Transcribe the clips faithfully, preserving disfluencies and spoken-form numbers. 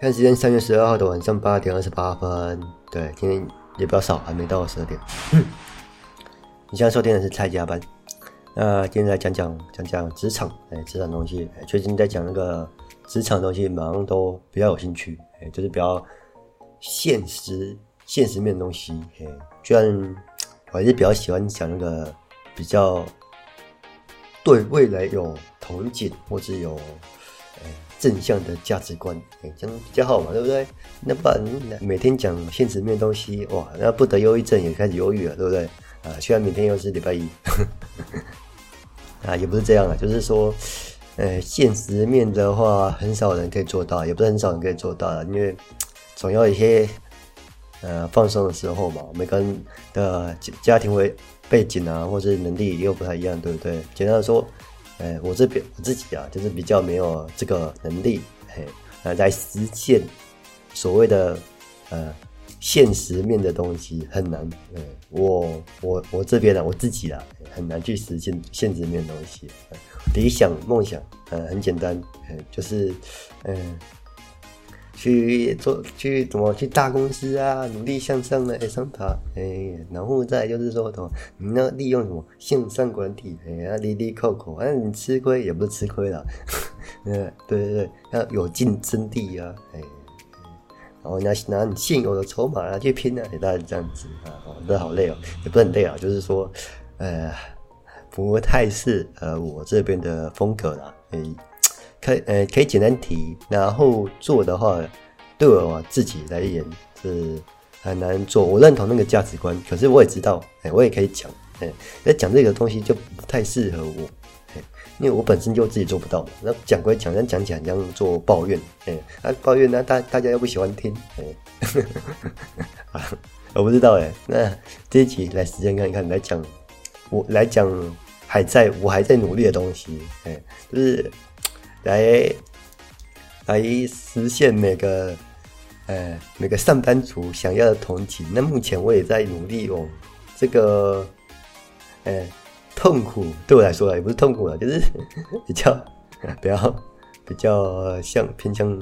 看时间三月十二号的晚上八点二十八分。对，今天也比较少，还没到十二点。你现在收听的是蔡家班。那今天来讲讲讲讲职场，哎，职场东西，哎，最近在讲那个职场东西，马上都比较有兴趣，哎，就是比较现实现实面的东西，哎，居然我还是比较喜欢讲那个比较对未来有憧憬或者有，哎，正向的价值观，哎，这样比较好嘛，对不对？那不然每天讲现实面的东西，哇，那不得忧郁症也开始忧郁了，对不对？啊，虽然明天又是礼拜一呵呵，啊，也不是这样啊，就是说，呃，现实面的话，很少人可以做到，也不是很少人可以做到了，因为总要一些呃放松的时候嘛。每个人的家庭为背景啊，或是能力又不太一样，对不对？简单的说，呃，我这边我自己啊，就是比较没有这个能力，哎，呃、来实现所谓的呃。现实面的东西很难，嗯、我我我这边呢、啊，我自己啦、啊，很难去实现现实面的东西。嗯、理想梦想，嗯，很简单，嗯、就是嗯，去做去怎么去大公司啊，努力向上的哎，上爬哎，然后再就是说什么，你要利用什么向上管理哎，啊，利利扣扣，哎、啊，你吃亏也不是吃亏啦，嗯，对对对，要有竞争力啊，哎。然后拿拿你现有的筹码啊去拼啊，也大概这样子啊，哦，这好累哦，也不是很累啊，就是说，呃，不太是呃我这边的风格啦，诶，可呃可以简单提，然后做的话，对我自己来言是很难做。我认同那个价值观，可是我也知道，诶，我也可以讲，诶，那讲这个东西就不太适合我。因为我本身就自己做不到嘛，那讲归讲，但讲起来这样做抱怨，哎、欸，啊抱怨呢，大大家又不喜欢听，哎、欸，我不知道哎、欸，那这一集来实践看一看，来讲我来讲还在我还在努力的东西，哎、欸，就是来来实现每个呃每个上班族想要的同情。那目前我也在努力哦，这个，哎、欸。痛苦对我来说也不是痛苦了，就是比较比较比较像偏向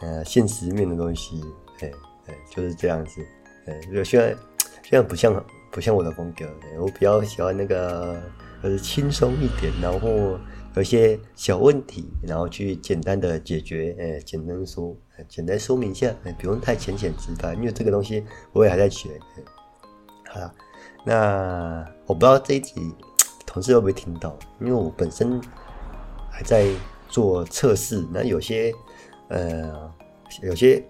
呃现实面的东西，哎哎就是这样子，哎，就虽然虽然不像不像我的风格，我比较喜欢那个呃轻松一点，然后有些小问题，然后去简单的解决，哎，简单说，简单说明一下，哎，不用太浅显直白，因为这个东西我也还在学。哎、好了，那我不知道这一集。同事会不会听到？因为我本身还在做测试，那有些呃，有些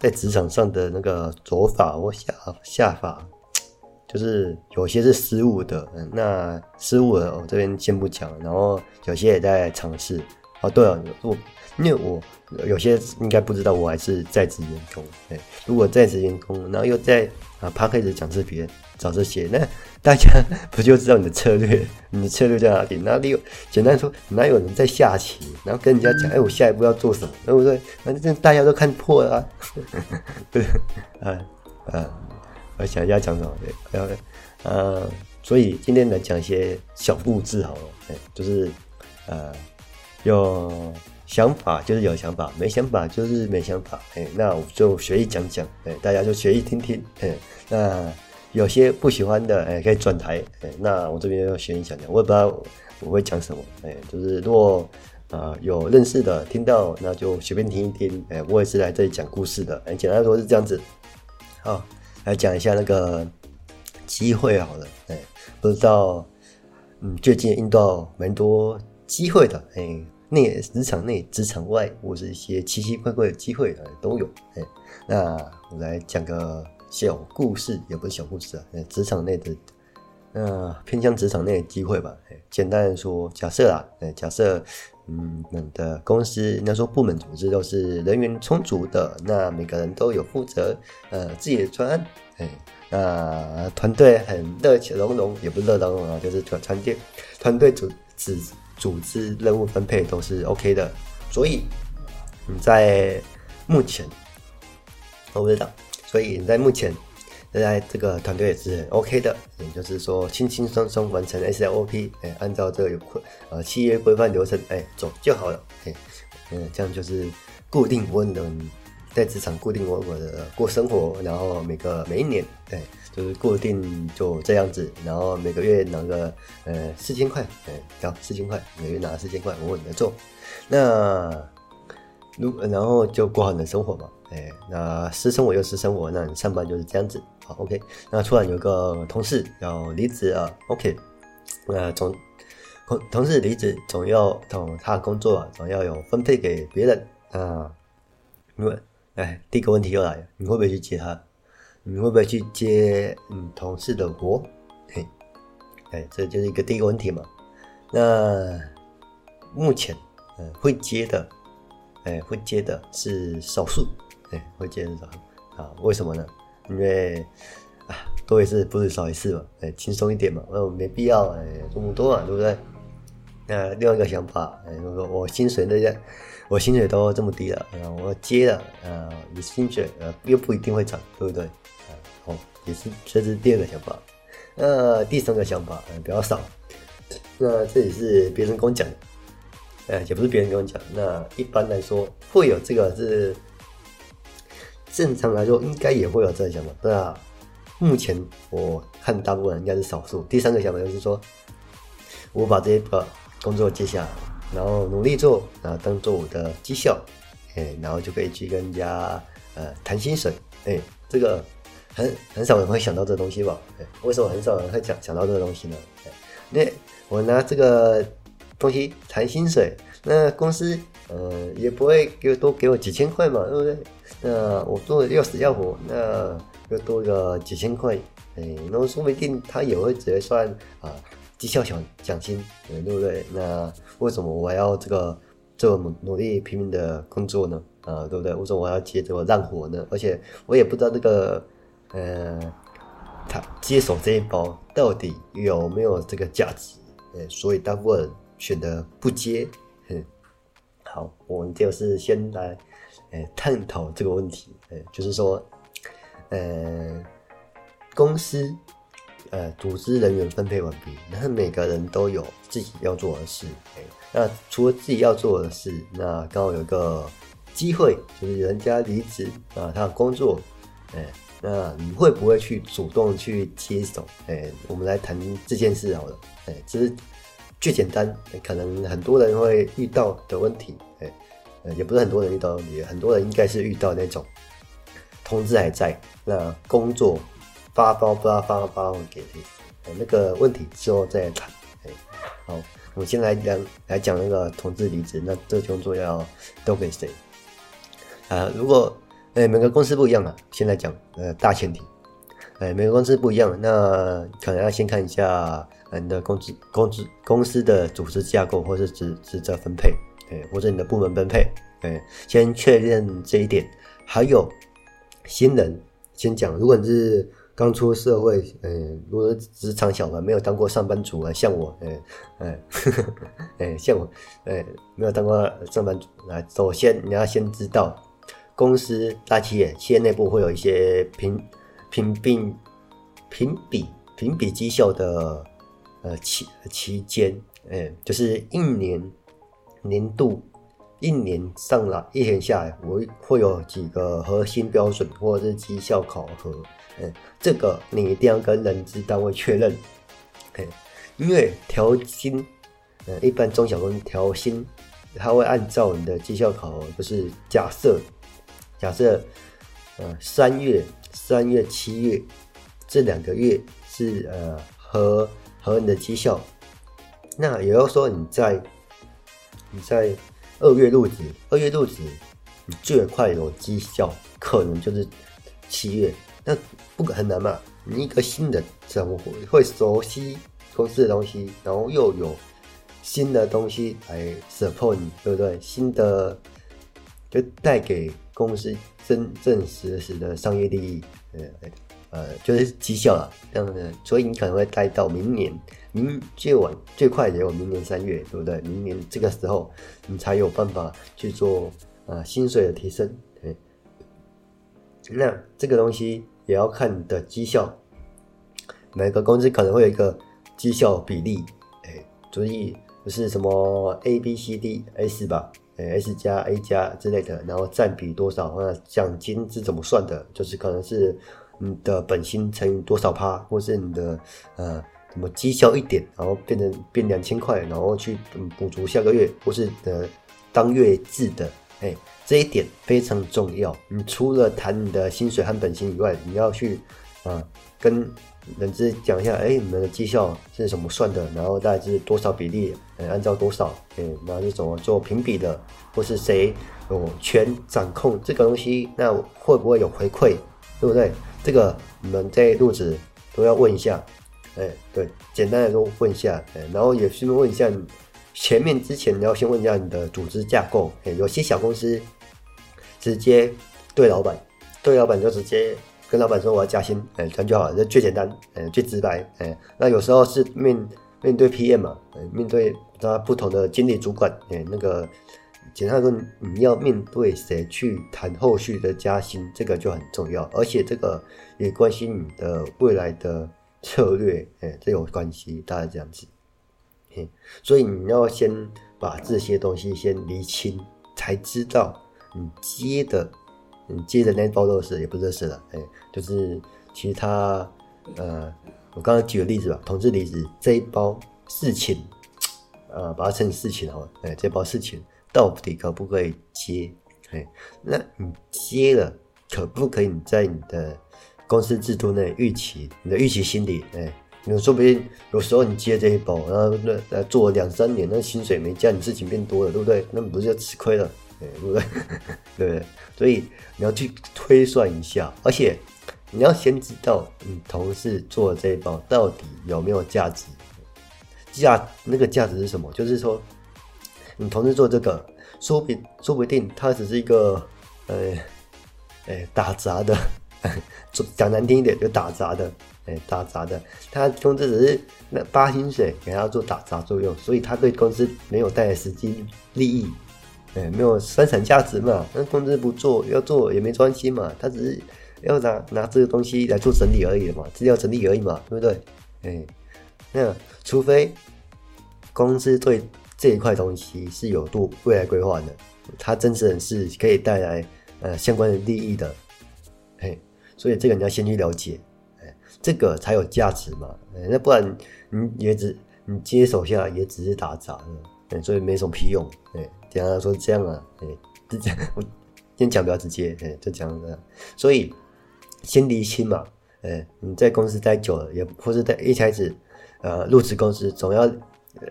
在职场上的那个做法或下下法，就是有些是失误的。那失误的我这边先不讲，然后有些也在尝试。哦，对了，我因为我有些应该不知道，我还是在职员工。哎，如果在职员工，然后又在啊 ，podcast 讲这边找这些，那大家不就知道你的策略？你的策略在哪里？哪里有？简单说，哪有人在下棋，然后跟人家讲，哎、欸，我下一步要做什么，对不对？反正大家都看破了、啊，对，啊啊，我想一下讲什么，要呃、啊，所以今天来讲一些小故事好了，哎、欸，就是呃。有想法就是有想法，没想法就是没想法。哎，那我就随意讲讲，哎，大家就随意听听。哎，那有些不喜欢的，哎，可以转台。哎，那我这边就随意讲讲，我也不知道我会讲什么。哎，就是如果啊、呃、有认识的听到，那就随便听一听。哎，我也是来这里讲故事的。哎，简单说是这样子。好，来讲一下那个机会好了。哎，不知道，嗯，最近遇到蛮多。机会的，哎、欸，内职场内、职场外，或是一些奇奇怪怪的机会、欸、都有。哎、欸，那我来讲个小故事，也不是小故事啊，欸、职场内的，那、呃、偏向职场内的机会吧。欸、简单的说，假设啊，欸、假设嗯，我们的公司应该说部门组织都是人员充足的，那每个人都有负责呃自己的专案，哎、欸，那团队很热气融融，也不是热融融啊，就是团队团队组织。组织任务分配都是 OK 的，所以你在目前我不知道，所以你在目前在这个团队也是 OK 的，也就是说轻轻松松完成 S L O P， 哎，按照这个呃契约规范流程哎走就好了，哎，嗯，这样就是固定稳稳在职场固定我我的过生活，然后每个每一年对就是固定就这样子，然后每个月拿个呃四千块，对，好四千块，每个月拿四千块稳稳的做，那如然后就过好你的生活嘛，哎，那私生活又私生活，那你上班就是这样子，好 OK。那突然有个同事要离职啊 ，OK， 那总同事离职总要从他工作啊，总要有分配给别人啊。因为哎，第一个问题又来了，你会不会去接他？你会不会去接你同事的活？嘿，哎，这就是一个第一个问题嘛。那目前嗯会接的。哎，会接的是少数，哎，会接的是少数啊？为什么呢？因为啊，多一事不如少一事嘛，哎，轻松一点嘛，那、呃、我没必要哎这么多嘛，对不对？那另外一个想法，哎，我说我薪水那些，我薪水都这么低了，然后我接了，呃，你薪水呃又不一定会涨，对不对？啊，哦，也是，这是第二个想法。那、呃、第三个想法，呃，比较少。那这也是别人跟我讲的。呃，也不是别人跟我讲，那一般来说会有这个是正常来说应该也会有这个想法，对啊。目前我看大部分应该是少数。第三个想法就是说，我把这个工作接下来，然后努力做，然后当做我的绩效，哎，然后就可以去跟人家呃谈薪水，哎，这个很很少人会想到这东西吧？哎，为什么很少人会想想到这个东西呢？哎，因为我拿这个东西谈薪水，那公司呃也不会给我多给我几千块嘛，对不对？那我做的要死要活，那又多个几千块，哎，那说不定他也会直接算啊绩效奖奖金，对不对？那为什么我还要这个这么努力拼命的工作呢？啊，对不对？为什么我要接这个烂活呢？而且我也不知道这个呃他接手这一包到底有没有这个价值，哎，所以大部分人选择不接，嗯，好，我们就是先来，呃，探讨这个问题，呃，就是说，呃，公司，呃，组织人员分配完毕，然后每个人都有自己要做的事，呃，那除了自己要做的事，那刚好有一个机会，就是人家离职啊，他的工作，呃，那你会不会去主动去接手？呃，我们来谈这件事好了，呃，这是。最简单，可能很多人会遇到的问题，哎，呃，也不是很多人遇到的问题，很多人应该是遇到那种通知还在，那工作发包发发包给谁，呃，那个问题之后再谈。哎，好，我们先来讲来讲那个通知离职，那这工作要都给谁？啊、呃，如果哎每个公司不一样啊，先来讲呃大前提。哎，每个公司不一样，那可能要先看一下你的公司、公司、公司的组织架构，或是职职责分配，哎，或者你的部门分配，哎，先确认这一点。还有新人，先讲，如果你是刚出社会，嗯，如果是职场小白，没有当过上班族啊，像我，哎，哎，呵呵哎，像我，哎，没有当过上班族，来，首先你要先知道，公司大企业企业内部会有一些评。评比、评比、评比绩效的呃期期间，哎，就是一年年度一年上来一年下来，我会有几个核心标准或者是绩效考核，哎，这个你一定要跟人资单位确认，哎，因为调薪，呃，一般中小公司调薪，它会按照你的绩效考核，就是假设假设呃三月。三月、七月这两个月是呃和和你的绩效，那也就是说你在你在二月入职，二月入职你最快有绩效，可能就是七月，那不很难嘛？你一个新的怎么会熟悉公司的东西，然后又有新的东西来 support 你，对不对？新的就带给公司。真正实实的商业利益，呃呃，就是绩效了，这样的，所以你可能会待到明年，明最晚最快也有明年三月，对不对？明年这个时候你才有办法去做呃薪水的提升，对。那这个东西也要看你的绩效，每个公司可能会有一个绩效比例，哎，所以不是什么 A B C D S 吧？ S 加 A 加之类的，然后占比多少？那奖金是怎么算的？就是可能是你的本薪乘以多少趴，或是你的呃什么绩效一点，然后变成变两千块，然后去补足下个月或是呃当月制的。哎，这一点非常重要。你除了谈你的薪水和本薪以外，你要去啊、呃、跟人资讲一下，哎，你们的绩效是什么算的？然后大概是多少比例？嗯、按照多少？嗯，然后是怎么做评比的？或是谁有权掌控这个东西？那会不会有回馈？对不对？这个你们在入职都要问一下。哎，对，简单的都问一下。哎，然后也顺便问一下，前面之前你要先问一下你的组织架构。哎，有些小公司直接对老板，对老板就直接。跟老板说我要加薪，哎、欸，这样就好了，这最简单，哎、欸，最直白，哎、欸。那有时候是面面对 P M 嘛，欸、面对他不同的经理主管，哎、欸，那个简单说，你要面对谁去谈后续的加薪，这个就很重要，而且这个也关系你的未来的策略，哎、欸，这有关系，大概这样子。欸、所以你要先把这些东西先厘清，才知道你接的。你接的那包都是也不认识了，哎、欸，就是其他呃，我刚刚举个例子吧，同志离职这一包事情，呃，把它称事情好了，哎、欸，这包事情到底可不可以接？哎、欸，那你接了，可不可以你在你的公司制度内预期你的预期心理？哎、欸，你说不定有时候你接这一包，然后那那做了两三年，那薪水没加，你事情变多了，对不对？那不是就吃亏了？对不对？对不对？所以你要去推算一下，而且你要先知道你同事做这一包到底有没有价值。价那个价值是什么？就是说，你同事做这个，说不说不定他只是一个呃呃打杂的，讲难听一点就打杂的，哎打杂的，他同事只是那发薪水给他做打杂作用，所以他对公司没有带来实际利益。哎，没有生产价值嘛？那工资不做，要做也没专心嘛。他只是要拿拿这个东西来做整理而已嘛，资料整理而已嘛，对不对？哎，那除非公司对这一块东西是有度未来规划的，它真正是可以带来呃相关的利益的。哎，所以这个你要先去了解，哎，这个才有价值嘛。哎，那不然你也只你接手下来也只是打杂的，哎，所以没什么屁用，哎。简单说这样啊，哎、欸，我先讲比较直接，哎、欸，就讲这样。所以先厘清嘛，哎、欸，你在公司待久了，也或是在一开始，呃，入职公司总要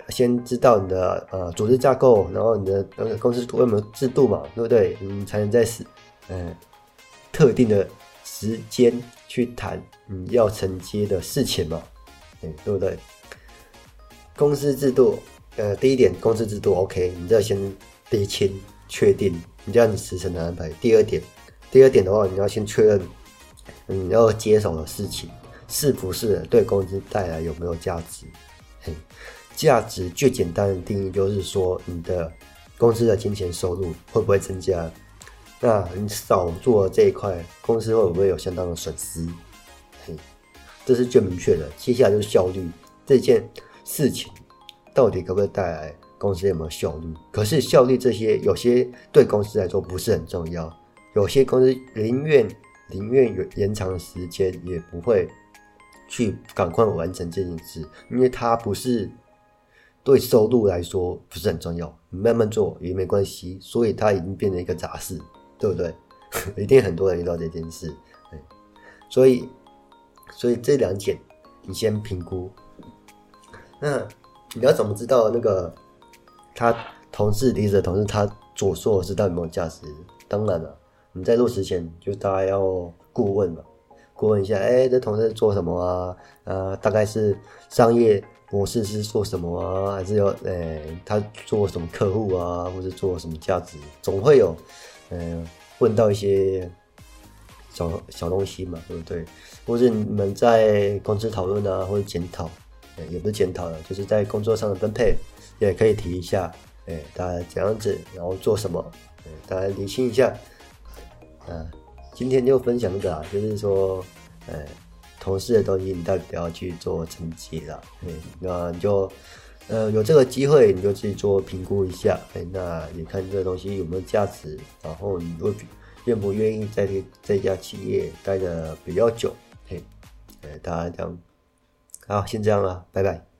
先知道你的呃组织架构，然后你的、呃、公司有没有制度嘛，对不对？你才能在时，嗯、呃，特定的时间去谈你要承接的事情嘛，哎、欸，对不对？公司制度。呃，第一点，公司制度 OK， 你要先厘清确定，你这样你时程的安排。第二点，第二点的话，你要先确认，嗯，要接手的事情是不是对公司带来有没有价值？嘿，价值最简单的定义就是说，你的公司的金钱收入会不会增加？那你少做了这一块，公司会不会有相当的损失？嘿，这是最明确的。接下来就是效率这件事情。到底可不可以带来公司有没有效率？可是效率这些有些对公司来说不是很重要，有些公司宁愿宁愿延长时间也不会去赶快完成这件事，因为它不是对收入来说不是很重要，你慢慢做也没关系，所以它已经变成一个杂事，对不对？一定很多人遇到这件事，对，所以所以这两点你先评估，那。你要怎么知道那个他同事离职的同事他所做的事到底有没有价值？当然了，你在入职前就大概要顾问嘛，顾问一下，哎，这同事做什么啊？呃，大概是商业模式是做什么啊？还是有哎他做什么客户啊，或者做什么价值？总会有嗯、呃、问到一些小小东西嘛，对不对？或是你们在公司讨论啊，或者检讨。也不是检讨了，就是在工作上的分配也可以提一下，哎，大家怎样子，然后做什么，哎，大家理清一下。嗯、啊，今天就分享这个啦，就是说，哎，同事的东西你到底要去做承接啦，哎，那你就呃，有这个机会你就去做评估一下，哎，那你看这个东西有没有价值，然后你会愿不愿意在这家企业待的比较久，哎，大家这样，好，先这样了，拜拜。